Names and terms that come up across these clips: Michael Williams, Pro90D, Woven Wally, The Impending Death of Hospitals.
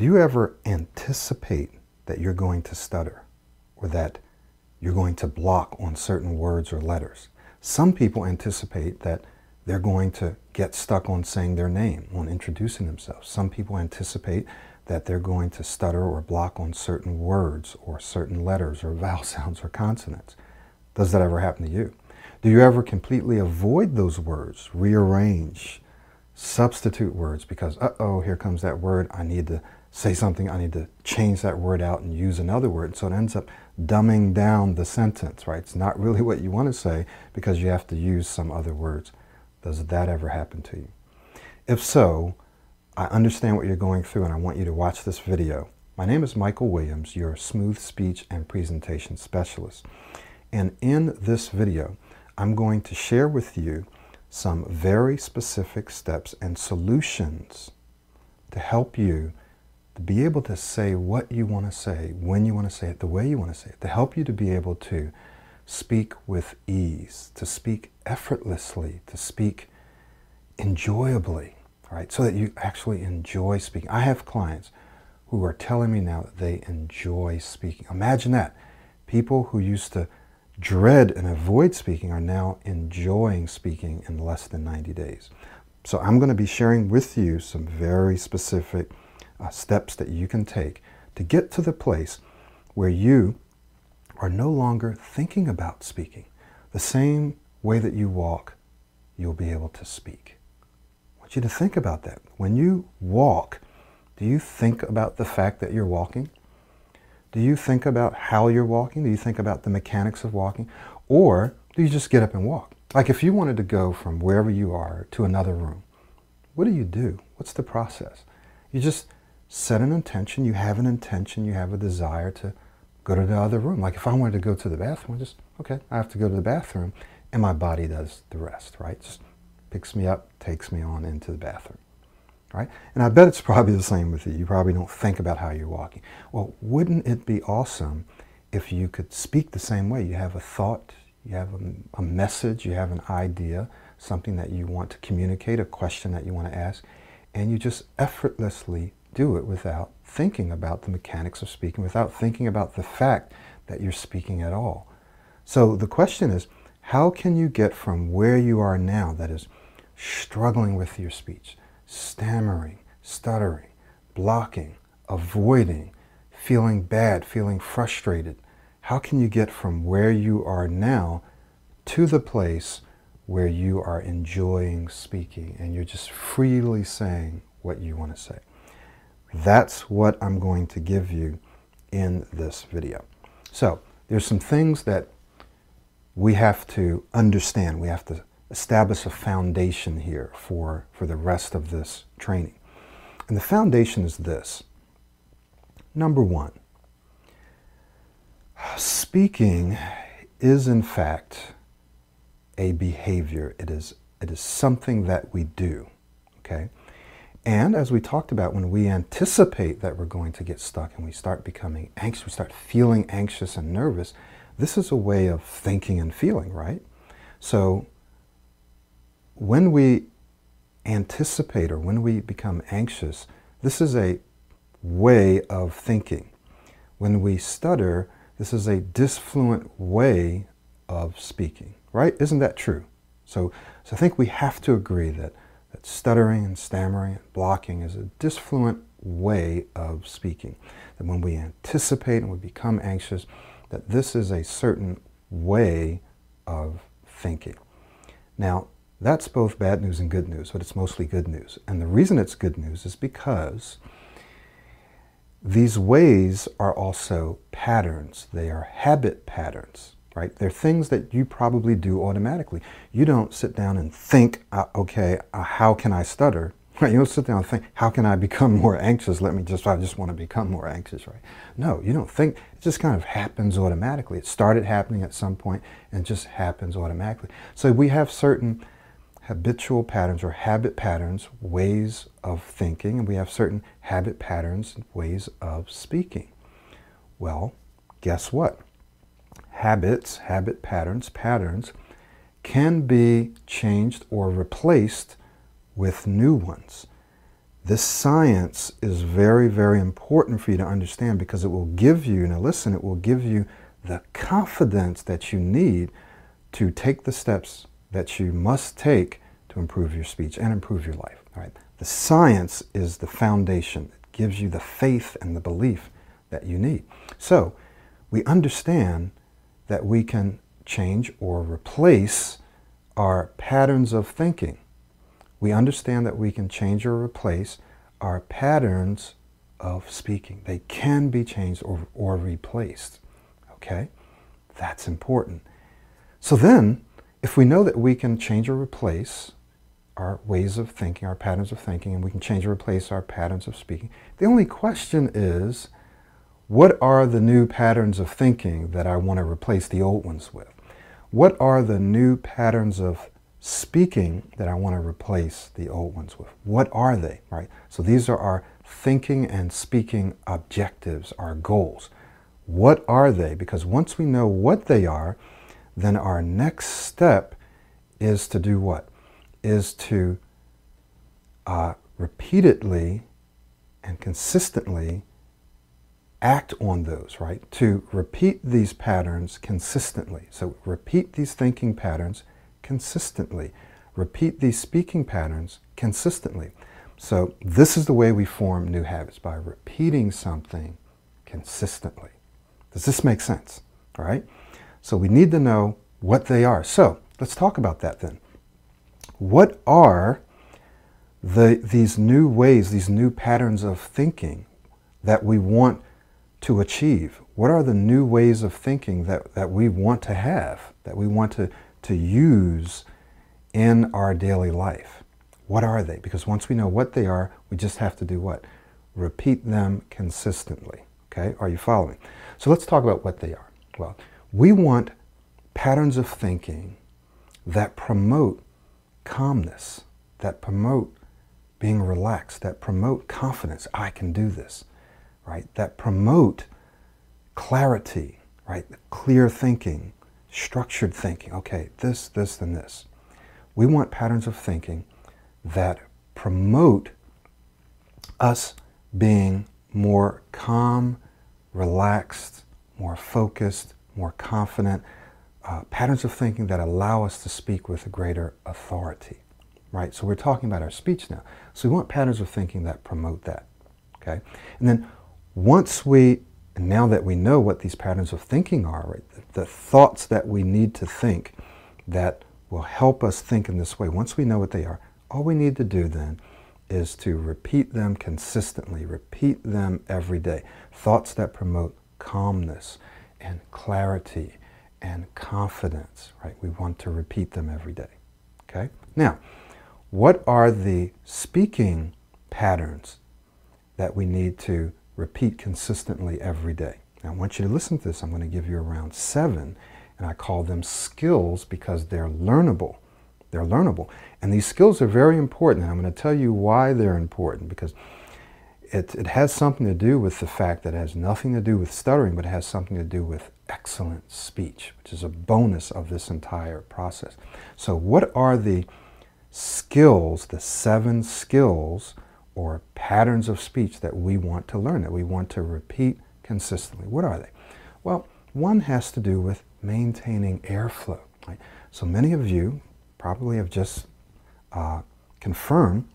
Do you ever anticipate that you're going to stutter or that you're going to block on certain words or letters? Some people anticipate that they're going to get stuck on saying their name, on introducing themselves. Some people anticipate that they're going to stutter or block on certain words or certain letters or vowel sounds or consonants. Does that ever happen to you? Do you ever completely avoid those words, rearrange, substitute words because, uh-oh, here comes that word, I need to say something, I need to change that word out and use another word. So it ends up dumbing down the sentence, right? It's not really what you want to say because you have to use some other words. Does that ever happen to you? If so, I understand what you're going through and I want you to watch this video. My name is Michael Williams, your Smooth Speech and Presentation Specialist. And in this video, I'm going to share with you some very specific steps and solutions to help you to be able to say what you want to say, when you want to say it, the way you want to say it, to help you to be able to speak with ease, to speak effortlessly, to speak enjoyably, right? So that you actually enjoy speaking. I have clients who are telling me now that they enjoy speaking. Imagine that. People who used to dread and avoid speaking are now enjoying speaking in less than 90 days. So I'm going to be sharing with you some very specific steps that you can take to get to the place where you are no longer thinking about speaking. The same way that you walk, you'll be able to speak. I want you to think about that. When you walk, do you think about the fact that you're walking? Do you think about how you're walking? Do you think about the mechanics of walking? Or do you just get up and walk? Like if you wanted to go from wherever you are to another room, what do? What's the process? You just set an intention. You have an intention. You have a desire to go to the other room. Like if I wanted to go to the bathroom, I just, okay, I have to go to the bathroom and my body does the rest, right? Just picks me up, takes me on into the bathroom. Right? And I bet it's probably the same with you. You probably don't think about how you're walking. Well, wouldn't it be awesome if you could speak the same way? You have a thought, you have a message, you have an idea, something that you want to communicate, a question that you want to ask, and you just effortlessly do it without thinking about the mechanics of speaking, without thinking about the fact that you're speaking at all. So the question is, how can you get from where you are now, that is, struggling with your speech, stammering, stuttering, blocking, avoiding, feeling bad, feeling frustrated. How can you get from where you are now to the place where you are enjoying speaking and you're just freely saying what you want to say? That's what I'm going to give you in this video. So there's some things that we have to understand. We have to establish a foundation here for the rest of this training. And the foundation is this. Number one, speaking is in fact a behavior. It is something that we do, okay? And as we talked about, when we anticipate that we're going to get stuck and we start becoming anxious, we start feeling anxious and nervous, this is a way of thinking and feeling, right? So when we anticipate or when we become anxious, this is a way of thinking. When we stutter, this is a disfluent way of speaking, right? Isn't that true? So I think we have to agree that stuttering and stammering and blocking is a disfluent way of speaking. That when we anticipate and we become anxious, that this is a certain way of thinking. Now, that's both bad news and good news, but it's mostly good news. And the reason it's good news is because these ways are also patterns. They are habit patterns, right? They're things that you probably do automatically. You don't sit down and think, okay, how can I stutter? Right? You don't sit down and think, how can I become more anxious? I just want to become more anxious, right? No, you don't think. It just kind of happens automatically. It started happening at some point and it just happens automatically. So we have certain habitual patterns or habit patterns, ways of thinking, and we have certain habit patterns, ways of speaking. Well, guess what? Habits, habit patterns can be changed or replaced with new ones. This science is very, very important for you to understand, because it will give you, now listen, it will give you the confidence that you need to take the steps that you must take to improve your speech and improve your life. All right? The science is the foundation. It gives you the faith and the belief that you need. So we understand that we can change or replace our patterns of thinking. We understand that we can change or replace our patterns of speaking. They can be changed or replaced. Okay? That's important. So then, if we know that we can change or replace our ways of thinking, our patterns of thinking, and we can change or replace our patterns of speaking, the only question is, what are the new patterns of thinking that I want to replace the old ones with? What are the new patterns of speaking that I want to replace the old ones with? What are they, right? So these are our thinking and speaking objectives, our goals. What are they? Because once we know what they are, then our next step is to do what? Is to repeatedly and consistently act on those, right? To repeat these patterns consistently. So repeat these thinking patterns consistently. Repeat these speaking patterns consistently. So this is the way we form new habits, by repeating something consistently. Does this make sense? All right? So we need to know what they are. So let's talk about that then. What are these new ways, these new patterns of thinking that we want to achieve? What are the new ways of thinking that we want to have, that we want to use in our daily life? What are they? Because once we know what they are, we just have to do what? Repeat them consistently. Okay? Are you following? So let's talk about what they are. Well, we want patterns of thinking that promote calmness, that promote being relaxed, that promote confidence. I can do this, right? That promote clarity, right? Clear thinking, structured thinking. Okay, this, this, then this. We want patterns of thinking that promote us being more calm, relaxed, more focused, more confident, patterns of thinking that allow us to speak with greater authority, right? So we're talking about our speech now. So we want patterns of thinking that promote that, okay? And then once we, now that we know what these patterns of thinking are, right, the thoughts that we need to think that will help us think in this way, once we know what they are, all we need to do then is to repeat them consistently, repeat them every day. Thoughts that promote calmness and clarity and confidence, right? We want to repeat them every day, okay? Now, what are the speaking patterns that we need to repeat consistently every day? Now, I want you to listen to this. I'm going to give you around 7, and I call them skills because they're learnable. They're learnable. And these skills are very important, and I'm going to tell you why they're important, because it has something to do with the fact that it has nothing to do with stuttering, but it has something to do with excellent speech, which is a bonus of this entire process. So what are the skills, the 7 skills or patterns of speech that we want to learn, that we want to repeat consistently? What are they? Well, one has to do with maintaining airflow, right? So many of you probably have just confirmed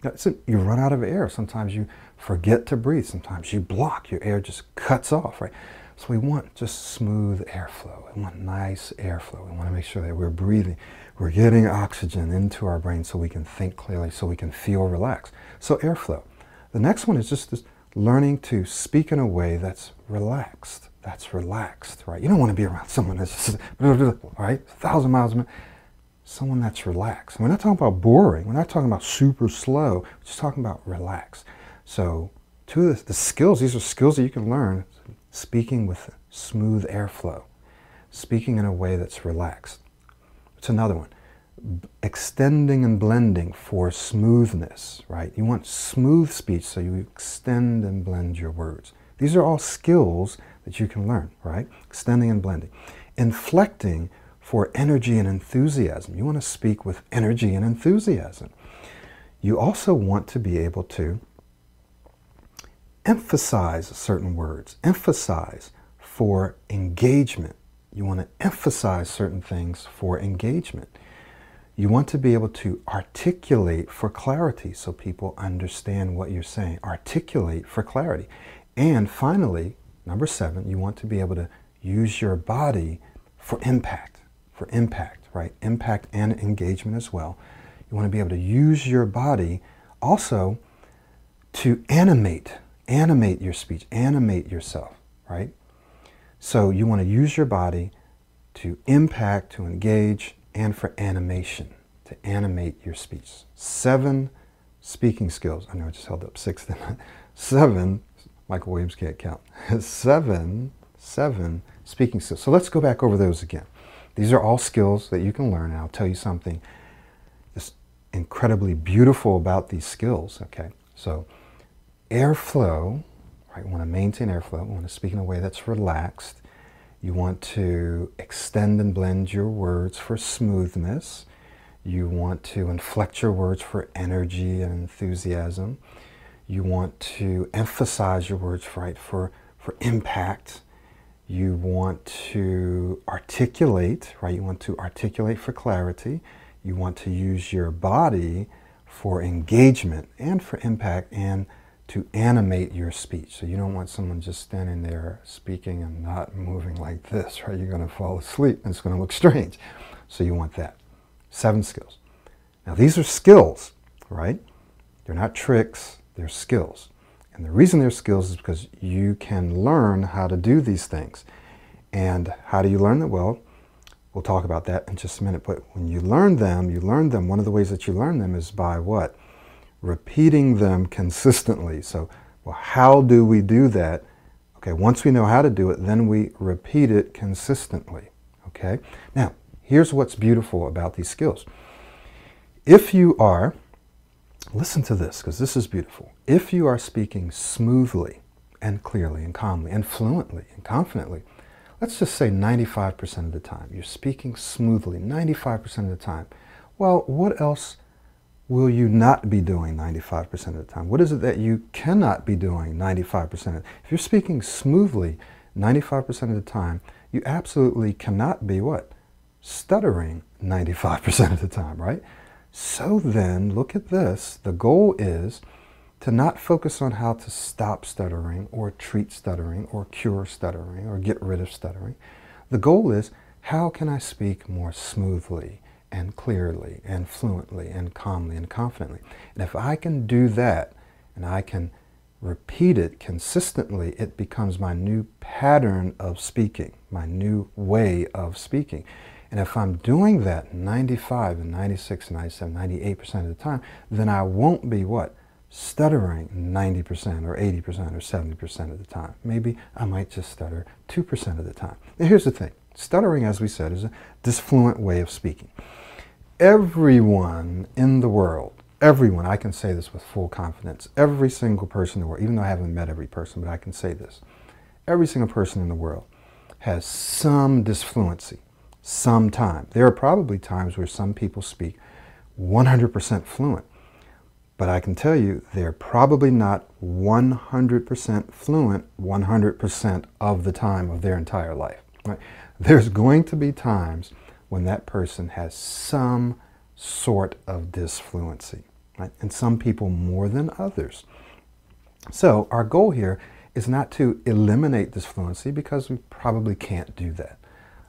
that you run out of air. Sometimes you forget to breathe. Sometimes you block. Your air just cuts off, right? So we want just smooth airflow. We want nice airflow. We want to make sure that we're breathing. We're getting oxygen into our brain so we can think clearly, so we can feel relaxed. So airflow. The next one is just this learning to speak in a way that's relaxed. That's relaxed, right? You don't want to be around someone that's just, right, 1,000 miles a minute. Someone that's relaxed. We're not talking about boring. We're not talking about super slow. We're just talking about relaxed. So two of the skills, these are skills that you can learn. Speaking with smooth airflow. Speaking in a way that's relaxed. It's another one. Extending and blending for smoothness, right? You want smooth speech, so you extend and blend your words. These are all skills that you can learn, right? Extending and blending. Inflecting for energy and enthusiasm. You want to speak with energy and enthusiasm. you also want to be able to emphasize certain words, emphasize for engagement. You want to emphasize certain things for engagement. You want to be able to articulate for clarity so people understand what you're saying. Articulate for clarity. And finally, number 7, you want to be able to use your body for impact, right? Impact and engagement as well. You want to be able to use your body also to animate your speech, animate yourself, right? So you want to use your body to impact, to engage, and for animation, to animate your speech. 7 speaking skills. I know I just held up 6, didn't I? 7, Michael Williams can't count. 7 speaking skills. So let's go back over those again. These are all skills that you can learn, and I'll tell you something that's incredibly beautiful about these skills, okay? So airflow, right? We want to maintain airflow. We want to speak in a way that's relaxed. You want to extend and blend your words for smoothness. You want to inflect your words for energy and enthusiasm. You want to emphasize your words for impact. You want to articulate, right? You want to articulate for clarity. You want to use your body for engagement and for impact and to animate your speech. So you don't want someone just standing there speaking and not moving like this, right? You're gonna fall asleep and it's gonna look strange. So you want that. 7 skills. Now these are skills, right? They're not tricks, they're skills. And the reason they're skills is because you can learn how to do these things. And how do you learn them? Well, we'll talk about that in just a minute. But when you learn them, one of the ways that you learn them is by what? Repeating them consistently. So, well, how do we do that? Okay, once we know how to do it, then we repeat it consistently. Okay, now here's what's beautiful about these skills. If you are, listen to this because this is beautiful. If you are speaking smoothly and clearly and calmly and fluently and confidently, let's just say 95% of the time, you're speaking smoothly 95% of the time. Well, what else will you not be doing 95% of the time? What is it that you cannot be doing 95% of the time? If you're speaking smoothly 95% of the time, you absolutely cannot be what? Stuttering 95% of the time, right? So then, look at this. The goal is to not focus on how to stop stuttering or treat stuttering or cure stuttering or get rid of stuttering. The goal is, how can I speak more smoothly and clearly and fluently and calmly and confidently? And if I can do that and I can repeat it consistently, it becomes my new pattern of speaking, my new way of speaking. And if I'm doing that 95 and 96 and 97, 98% of the time, then I won't be what? Stuttering 90% or 80% or 70% of the time. Maybe I might just stutter 2% of the time. Now here's the thing. Stuttering, as we said, is a disfluent way of speaking. Everyone in the world, everyone, I can say this with full confidence, every single person in the world, even though I haven't met every person, but I can say this, every single person in the world has some disfluency, some time. There are probably times where some people speak 100% fluent, but I can tell you they're probably not 100% fluent 100% of the time of their entire life. Right? There's going to be times when that person has some sort of disfluency, right? And some people more than others. So our goal here is not to eliminate disfluency because we probably can't do that.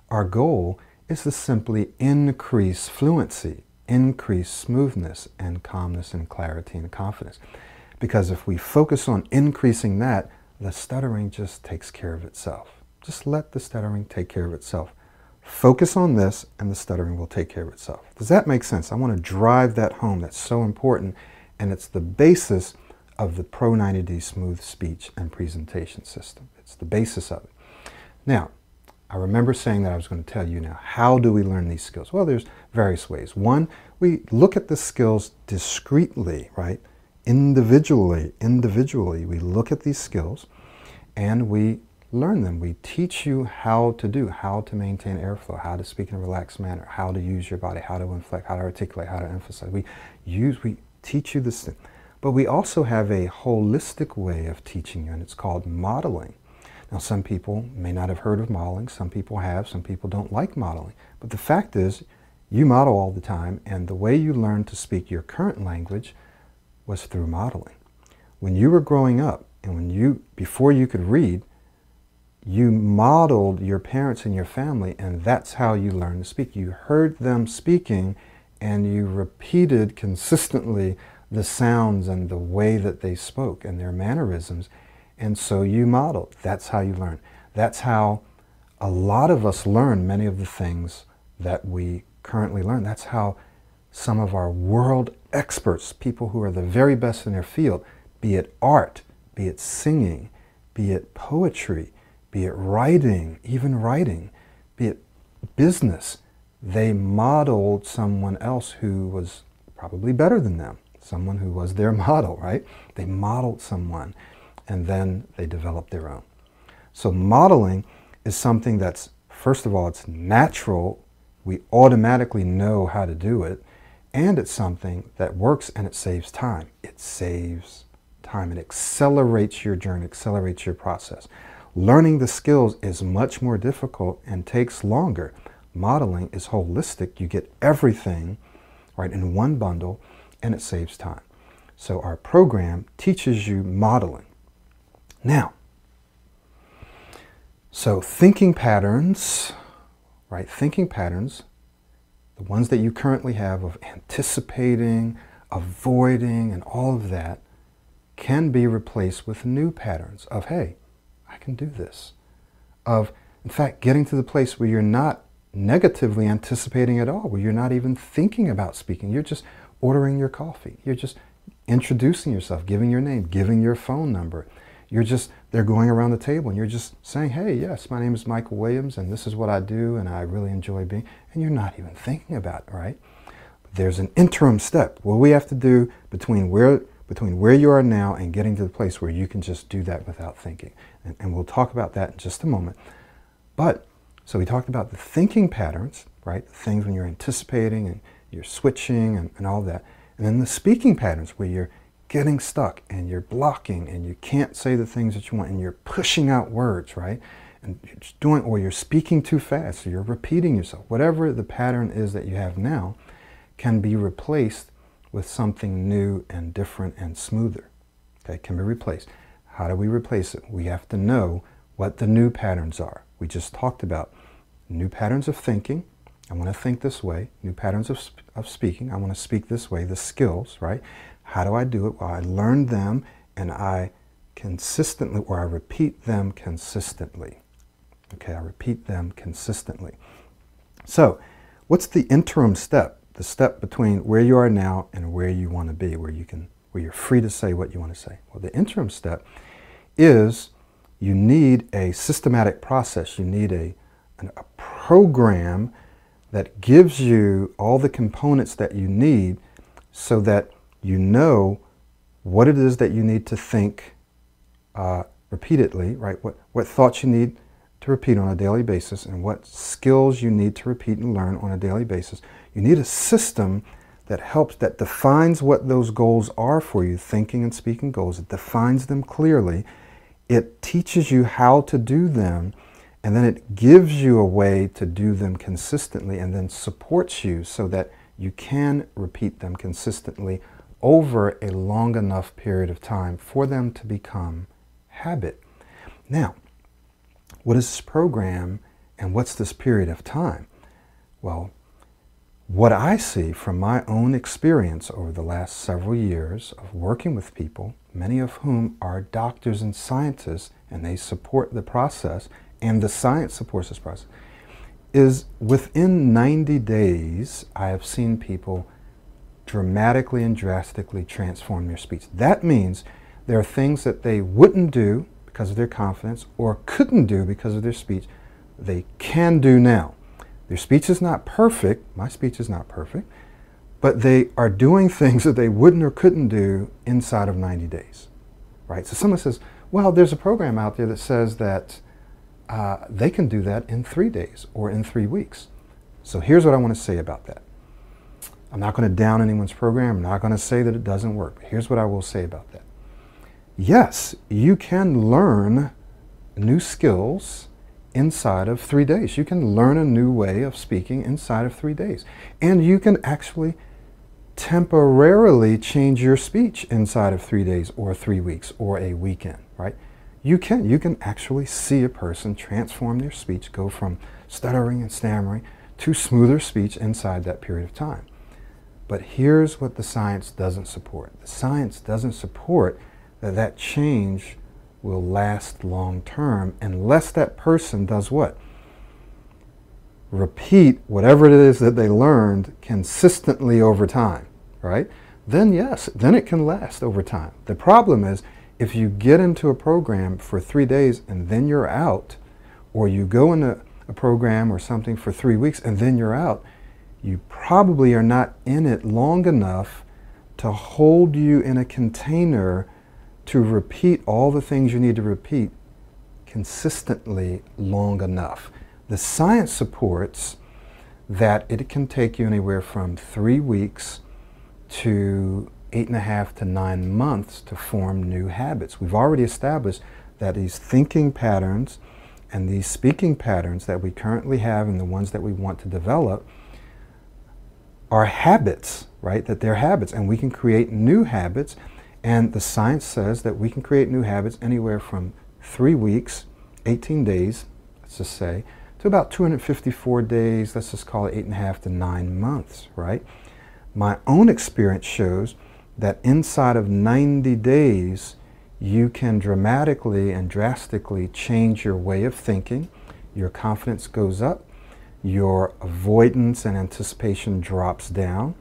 Our goal is to simply increase fluency, increase smoothness and calmness and clarity and confidence. Because if we focus on increasing that, the stuttering just takes care of itself. Just let the stuttering take care of itself. Focus on this and the stuttering will take care of itself. Does that make sense? I want to drive that home. That's so important. And it's the basis of the Pro90D Smooth Speech and Presentation System. It's the basis of it. Now, I remember saying that I was going to tell you now, how do we learn these skills? Well, there's various ways. One, we look at the skills discreetly, right? Individually, we look at these skills and we learn them. We teach you how to do, how to maintain airflow, how to speak in a relaxed manner, how to use your body, how to inflect, how to articulate, how to emphasize. We teach you this thing. But we also have a holistic way of teaching you, and it's called modeling. Now, some people may not have heard of modeling. Some people have. Some people don't like modeling. But the fact is, you model all the time, and the way you learned to speak your current language was through modeling. When you were growing up, and before you could read, you modeled your parents and your family, and that's how you learned to speak. You heard them speaking, and you repeated consistently the sounds and the way that they spoke and their mannerisms, and so you modeled. That's how you learn. That's how a lot of us learn many of the things that we currently learn. That's how some of our world experts, people who are the very best in their field, be it art, be it singing, be it poetry, be it writing, even writing, be it business, they modeled someone else who was probably better than them, someone who was their model, right? They modeled someone, and then they developed their own. So modeling is something that's, first of all, it's natural. We automatically know how to do it, and it's something that works, and it saves time. It saves time. It accelerates your journey, accelerates your process. Learning the skills is much more difficult and takes longer. Modeling is holistic. You get everything right in one bundle, and it saves time. So our program teaches you modeling. Now, so thinking patterns, right? Thinking patterns, the ones that you currently have of anticipating, avoiding, and all of that, can be replaced with new patterns of, hey, I can do this. Of, in fact, getting to the place where you're not negatively anticipating at all, where you're not even thinking about speaking. You're just ordering your coffee. You're just introducing yourself, giving your name, giving your phone number. You're just, they're going around the table and you're just saying, hey, yes, my name is Michael Williams and this is what I do and I really enjoy being, and you're not even thinking about it, right? There's an interim step. What we have to do between where you are now and getting to the place where you can just do that without thinking. And we'll talk about that in just a moment. But, so we talked about the thinking patterns, right? The things when you're anticipating and you're switching and all that. And then the speaking patterns where you're getting stuck and you're blocking and you can't say the things that you want and you're pushing out words, right? And you're just doing, or you're speaking too fast, or you're repeating yourself. Whatever the pattern is that you have now can be replaced with something new and different and smoother. Okay, can be replaced. How do we replace it? We have to know what the new patterns are. We just talked about new patterns of thinking. I want to think this way. New patterns of speaking. I want to speak this way. The skills, right? How do I do it? Well, I learn them and I consistently, or I repeat them consistently. Okay, I repeat them consistently. So, what's the interim step? The step between where you are now and where you want to be, where you're free to say what you want to say. Well, the interim step is you need a systematic process. You need a program that gives you all the components that you need so that you know what it is that you need to think repeatedly, right? What thoughts you need to repeat on a daily basis and what skills you need to repeat and learn on a daily basis. You need a system that helps, that defines what those goals are for you, thinking and speaking goals. It defines them clearly. It teaches you how to do them, and then it gives you a way to do them consistently and then supports you so that you can repeat them consistently over a long enough period of time for them to become habit. Now, what is this program and what's this period of time? Well, what I see from my own experience over the last several years of working with people, many of whom are doctors and scientists, and they support the process, and the science supports this process, is within 90 days, I have seen people dramatically and drastically transform their speech. That means there are things that they wouldn't do because of their confidence or couldn't do because of their speech, they can do now. Their speech is not perfect, my speech is not perfect, but they are doing things that they wouldn't or couldn't do inside of 90 days, right? So someone says, well, there's a program out there that says that they can do that in 3 days or in 3 weeks. So here's what I want to say about that. I'm not going to down anyone's program. I'm not going to say that it doesn't work. But here's what I will say about that. Yes, you can learn new skills inside of 3 days. You can learn a new way of speaking inside of 3 days. And you can actually temporarily change your speech inside of 3 days or 3 weeks or a weekend, right? You can actually see a person transform their speech, go from stuttering and stammering to smoother speech inside that period of time. But here's what the science doesn't support. The science doesn't support that change will last long term unless that person does what? Repeat whatever it is that they learned consistently over time, right? Then yes, then it can last over time. The problem is if you get into a program for 3 days and then you're out, or you go into a program or something for 3 weeks and then you're out, you probably are not in it long enough to hold you in a container to repeat all the things you need to repeat consistently long enough. The science supports that it can take you anywhere from 3 weeks to 8.5 to 9 months to form new habits. We've already established that these thinking patterns and these speaking patterns that we currently have and the ones that we want to develop are habits, right? That they're habits, and we can create new habits. And the science says that we can create new habits anywhere from 3 weeks, 18 days, let's just say, to about 254 days, let's just call it 8.5 to 9 months, right? My own experience shows that inside of 90 days, you can dramatically and drastically change your way of thinking. Your confidence goes up, your avoidance and anticipation drops down,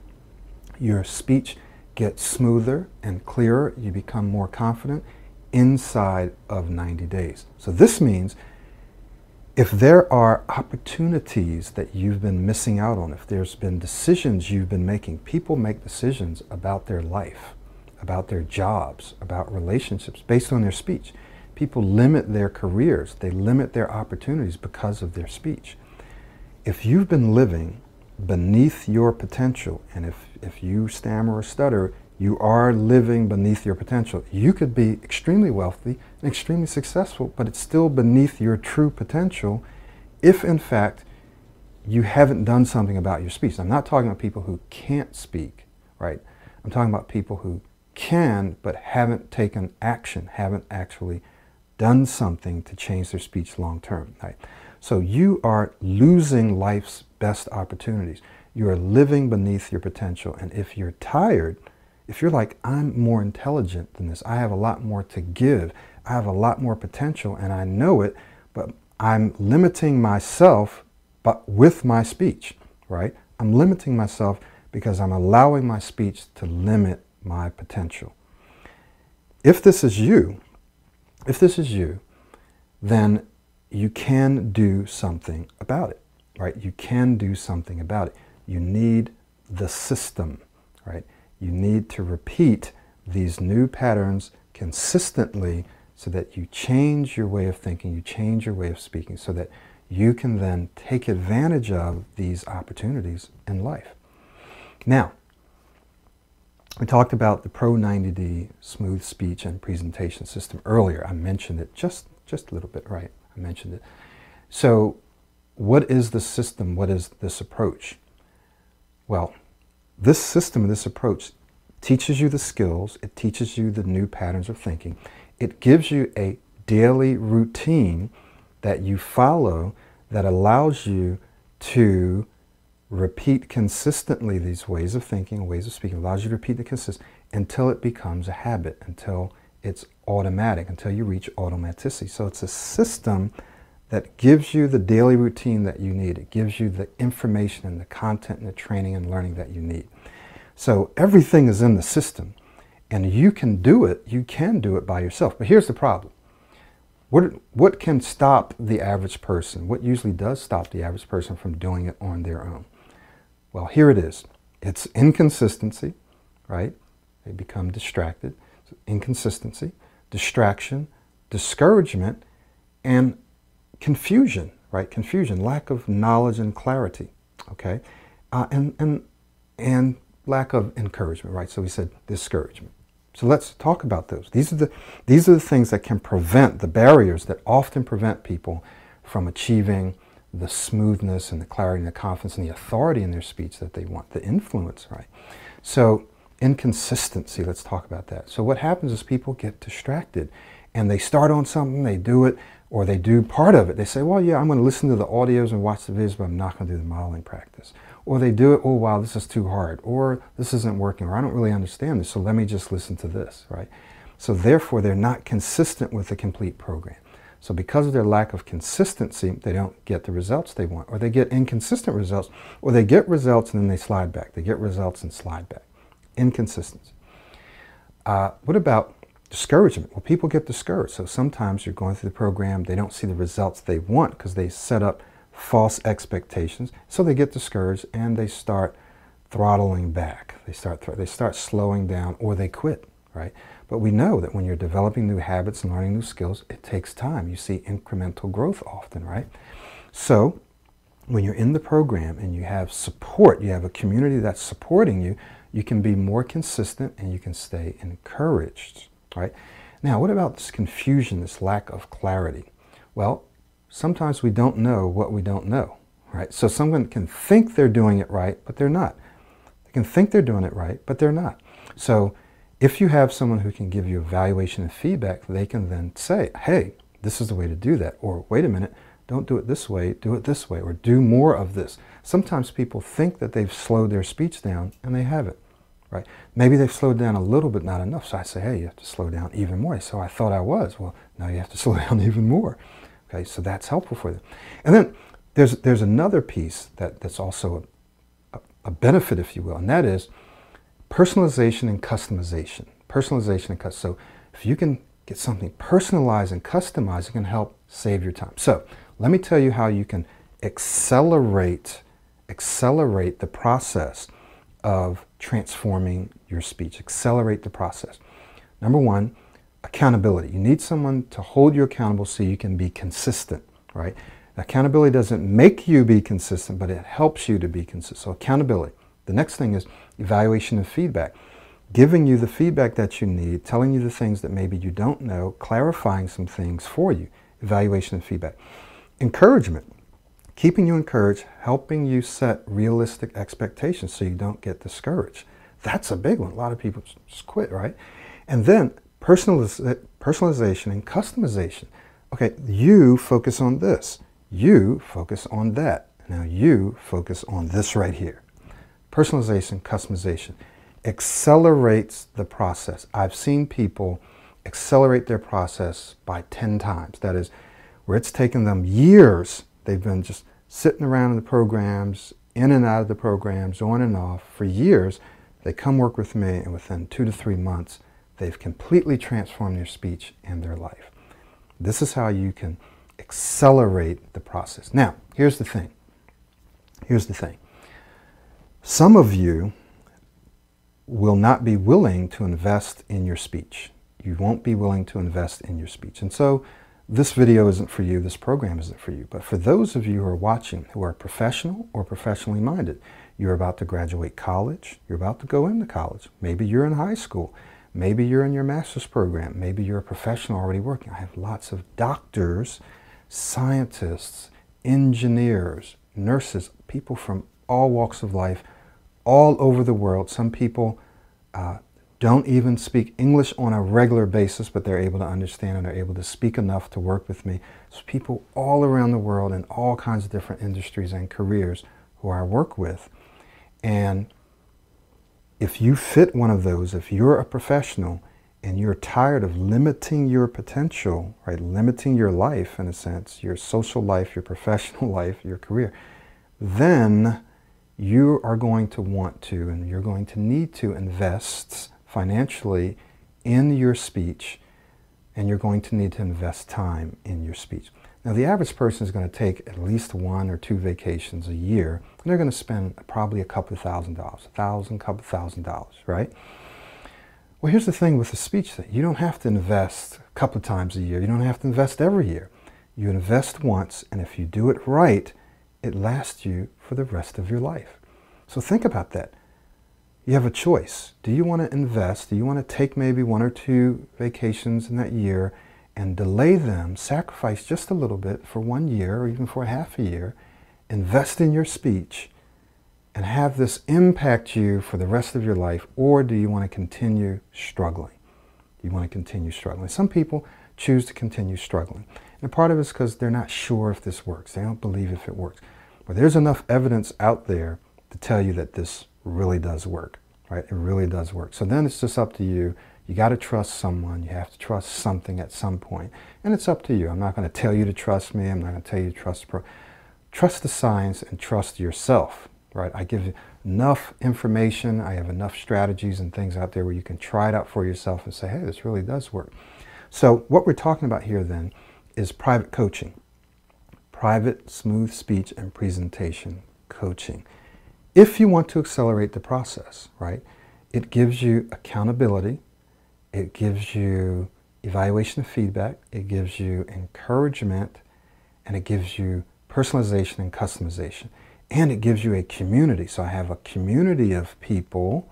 your speech get smoother and clearer, you become more confident inside of 90 days. So this means if there are opportunities that you've been missing out on, if there's been decisions you've been making, people make decisions about their life, about their jobs, about relationships based on their speech. People limit their careers, they limit their opportunities because of their speech. If you've been living beneath your potential, and if you stammer or stutter, you are living beneath your potential. You could be extremely wealthy and extremely successful, but it's still beneath your true potential if, in fact, you haven't done something about your speech. I'm not talking about people who can't speak, right? I'm talking about people who can but haven't taken action, haven't actually done something to change their speech long term, right? So you are losing life's best opportunities. You are living beneath your potential. And if you're tired, if you're like, I'm more intelligent than this, I have a lot more to give, I have a lot more potential and I know it, but I'm limiting myself but with my speech, right? I'm limiting myself because I'm allowing my speech to limit my potential. If this is you, then you can do something about it, right? You can do something about it. You need the system, right? You need to repeat these new patterns consistently so that you change your way of thinking, you change your way of speaking, so that you can then take advantage of these opportunities in life. Now, we talked about the Pro90D smooth speech and presentation system earlier. I mentioned it just a little bit, right? I mentioned it. So what is the system? What is this approach? Well, this system, this approach teaches you the skills. It teaches you the new patterns of thinking. It gives you a daily routine that you follow that allows you to repeat consistently these ways of thinking, ways of speaking, allows you to repeat the consistent until it becomes a habit, until it's automatic, until you reach automaticity. So it's a system that gives you the daily routine that you need. It gives you the information and the content and the training and learning that you need. So everything is in the system and you can do it. You can do it by yourself. But here's the problem. What can stop the average person? What usually does stop the average person from doing it on their own? Well, here it is. It's inconsistency, right? They become distracted. So inconsistency, distraction, discouragement, and confusion, right? Confusion, lack of knowledge and clarity, okay? And and lack of encouragement, right? So we said discouragement. So let's talk about those. These are the things that can prevent, the barriers that often prevent people from achieving the smoothness and the clarity and the confidence and the authority in their speech that they want, the influence, right? So inconsistency, let's talk about that. So what happens is people get distracted and they start on something, they do it, or they do part of it. They say, well, yeah, I'm going to listen to the audios and watch the videos, but I'm not going to do the modeling practice. Or they do it, oh, wow, this is too hard, or this isn't working, or I don't really understand this, so let me just listen to this, right? So therefore, they're not consistent with the complete program. So because of their lack of consistency, they don't get the results they want, or they get inconsistent results, or they get results and then they slide back. They get results and slide back. Inconsistency. What about discouragement? Well, people get discouraged. So sometimes you're going through the program, they don't see the results they want because they set up false expectations. So they get discouraged and they start throttling back. They start slowing down, or they quit, right? But we know that when you're developing new habits and learning new skills, it takes time. You see incremental growth often, right? So when you're in the program and you have support, you have a community that's supporting you, you can be more consistent and you can stay encouraged, right? Now, what about this confusion, this lack of clarity? Well, sometimes we don't know what we don't know, right? So someone can think they're doing it right, but they're not. They can think they're doing it right, but they're not. So if you have someone who can give you evaluation and feedback, they can then say, hey, this is the way to do that, or wait a minute, don't do it this way, do it this way, or do more of this. Sometimes people think that they've slowed their speech down, and they haven't, right? Maybe they've slowed down a little, but not enough. So I say, hey, you have to slow down even more. So I thought I was. Well, now you have to slow down even more. Okay, so that's helpful for them. And then there's another piece that's also a benefit, if you will, and that is personalization and customization. Personalization and customization. So if you can get something personalized and customized, it can help save your time. So let me tell you how you can accelerate the process of transforming your speech. Accelerate the process. Number one, accountability. You need someone to hold you accountable so you can be consistent, right? Accountability doesn't make you be consistent, but it helps you to be consistent. So accountability. The next thing is evaluation and feedback. Giving you the feedback that you need, telling you the things that maybe you don't know, clarifying some things for you. Evaluation and feedback. Encouragement. Keeping you encouraged, helping you set realistic expectations so you don't get discouraged. That's a big one. A lot of people just quit, right? And then personalization and customization. Okay, you focus on this. You focus on that. Now you focus on this right here. Personalization, customization accelerates the process. I've seen people accelerate their process by 10 times. That is, where it's taken them years, they've been just sitting around in the programs, in and out of the programs, on and off for years. They come work with me, and within 2 to 3 months, they've completely transformed their speech and their life. This is how you can accelerate the process. Now, here's the thing. Here's the thing. Some of you will not be willing to invest in your speech. You won't be willing to invest in your speech. And so this video isn't for you, this program isn't for you. But for those of you who are watching who are professional or professionally minded, you're about to graduate college, you're about to go into college, maybe you're in high school, maybe you're in your master's program, maybe you're a professional already working. I have lots of doctors, scientists, engineers, nurses, people from all walks of life, all over the world. Some people don't even speak English on a regular basis, but they're able to understand and are able to speak enough to work with me. So people all around the world in all kinds of different industries and careers who I work with. And if you fit one of those, if you're a professional and you're tired of limiting your potential, right, limiting your life in a sense, your social life, your professional life, your career, then you are going to want to and you're going to need to invest financially in your speech, and you're going to need to invest time in your speech. Now, the average person is going to take at least 1 or 2 vacations a year, and they're going to spend probably a couple of thousand dollars, right? Well, here's the thing with the speech thing. You don't have to invest a couple of times a year. You don't have to invest every year. You invest once, and if you do it right, it lasts you for the rest of your life. So think about that. you have a choice. Do you want to invest? Do you want to take maybe one or two vacations in that year and delay them, sacrifice just a little bit for 1 year or even for half a year, invest in your speech, and have this impact you for the rest of your life? Or do you want to continue struggling? You want to continue struggling. Some people choose to continue struggling. And part of it is because they're not sure if this works. They don't believe if it works. But there's enough evidence out there to tell you that this really does work, right? It really does work. So then it's just up to you. You got to trust someone. You have to trust something at some point. And it's up to you. I'm not going to tell you to trust me. I'm not going to tell you to trust pro. Trust the science and trust yourself, right? I give you enough information. I have enough strategies and things out there where you can try it out for yourself and say, hey, this really does work. So what we're talking about here then is private coaching, private smooth speech and presentation coaching. If you want to accelerate the process, right, it gives you accountability, it gives you evaluation of feedback, it gives you encouragement, and it gives you personalization and customization. And it gives you a community. So I have a community of people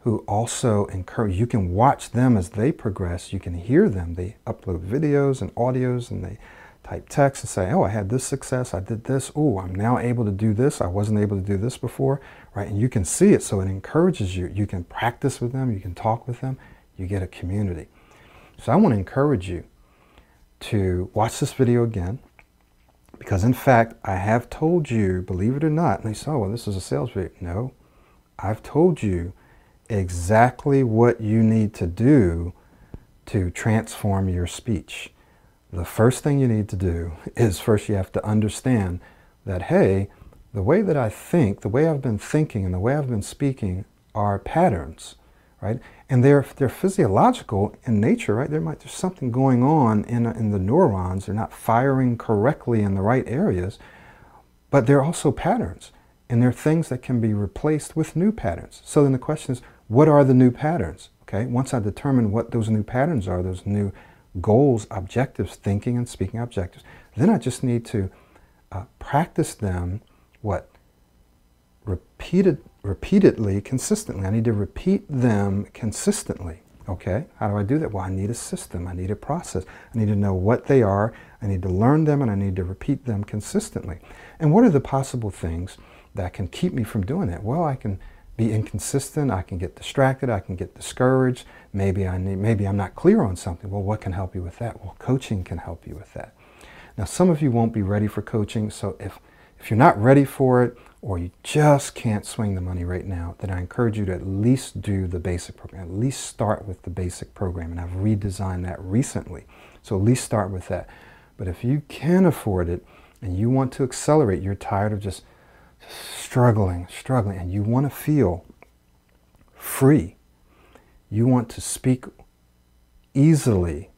who also encourage. You can watch them as they progress. You can hear them. They upload videos and audios and they type text and say, oh, I had this success. I did this. Oh, I'm now able to do this. I wasn't able to do this before, right? And you can see it. So it encourages you. You can practice with them. You can talk with them. You get a community. So I want to encourage you to watch this video again, because in fact, I have told you, believe it or not, and they say, oh, well, this is a sales video. No, I've told you exactly what you need to do to transform your speech. The first thing you need to do is first you have to understand that, hey, the way that I think, the way I've been thinking and the way I've been speaking are patterns, right? And they're physiological in nature, right? There's something going on in the neurons. They're not firing correctly in the right areas, but they're also patterns. And they're things that can be replaced with new patterns. So then the question is, what are the new patterns? Okay, once I determine what those new patterns are, those new goals, objectives, thinking and speaking objectives, then I just need to practice them, what? Repeatedly, consistently. I need to repeat them consistently. Okay, how do I do that? Well, I need a system. I need a process. I need to know what they are. I need to learn them and I need to repeat them consistently. And what are the possible things that can keep me from doing that? Well, I can be inconsistent, I can get distracted, I can get discouraged, maybe I'm not clear on something. Well, what can help you with that? Well, coaching can help you with that. Now, some of you won't be ready for coaching, so if you're not ready for it, or you just can't swing the money right now, then I encourage you to at least do the basic program, at least start with the basic program, and I've redesigned that recently, so at least start with that. But if you can afford it, and you want to accelerate, you're tired of just struggling, and you want to feel free. You want to speak easily,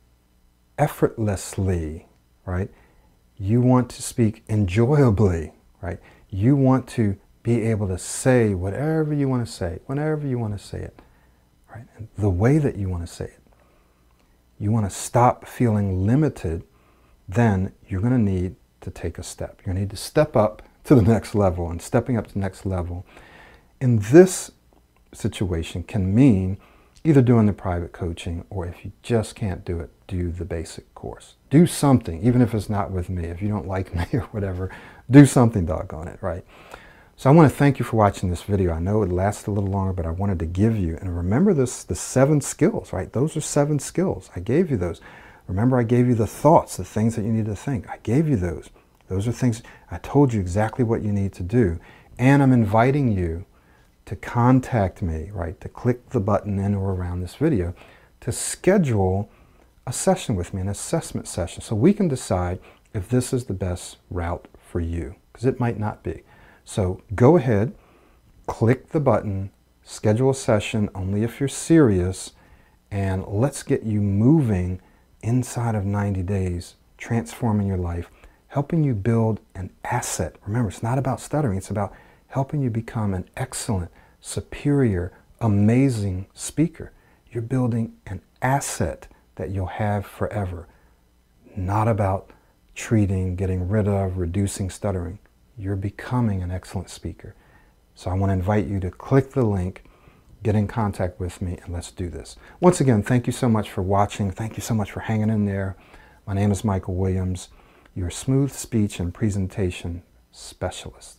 effortlessly, right? You want to speak enjoyably, right? You want to be able to say whatever you want to say, whenever you want to say it, right? And the way that you want to say it. You want to stop feeling limited, then you're going to need to take a step. You're going to need to step up to the next level, and stepping up to the next level in this situation can mean either doing the private coaching, or if you just can't do it, do the basic course. Do something, even if it's not with me, if you don't like me or whatever, do something doggone it, right? So I want to thank you for watching this video. I know it lasts a little longer, but I wanted to give you, and remember this, the 7 skills, right? Those are 7 skills. I gave you those. Remember, I gave you the thoughts, the things that you need to think. I gave you those. Those are things, I told you exactly what you need to do, and I'm inviting you to contact me, right, to click the button in or around this video to schedule a session with me, an assessment session, so we can decide if this is the best route for you, because it might not be. So go ahead, click the button, schedule a session only if you're serious, and let's get you moving inside of 90 days, transforming your life, helping you build an asset. Remember, it's not about stuttering. It's about helping you become an excellent, superior, amazing speaker. You're building an asset that you'll have forever. Not about treating, getting rid of, reducing stuttering. You're becoming an excellent speaker. So I want to invite you to click the link get in contact with me and let's do this. Once again, thank you so much for watching. Thank you so much for hanging in there. My name is Michael Williams, your smooth speech and presentation specialist,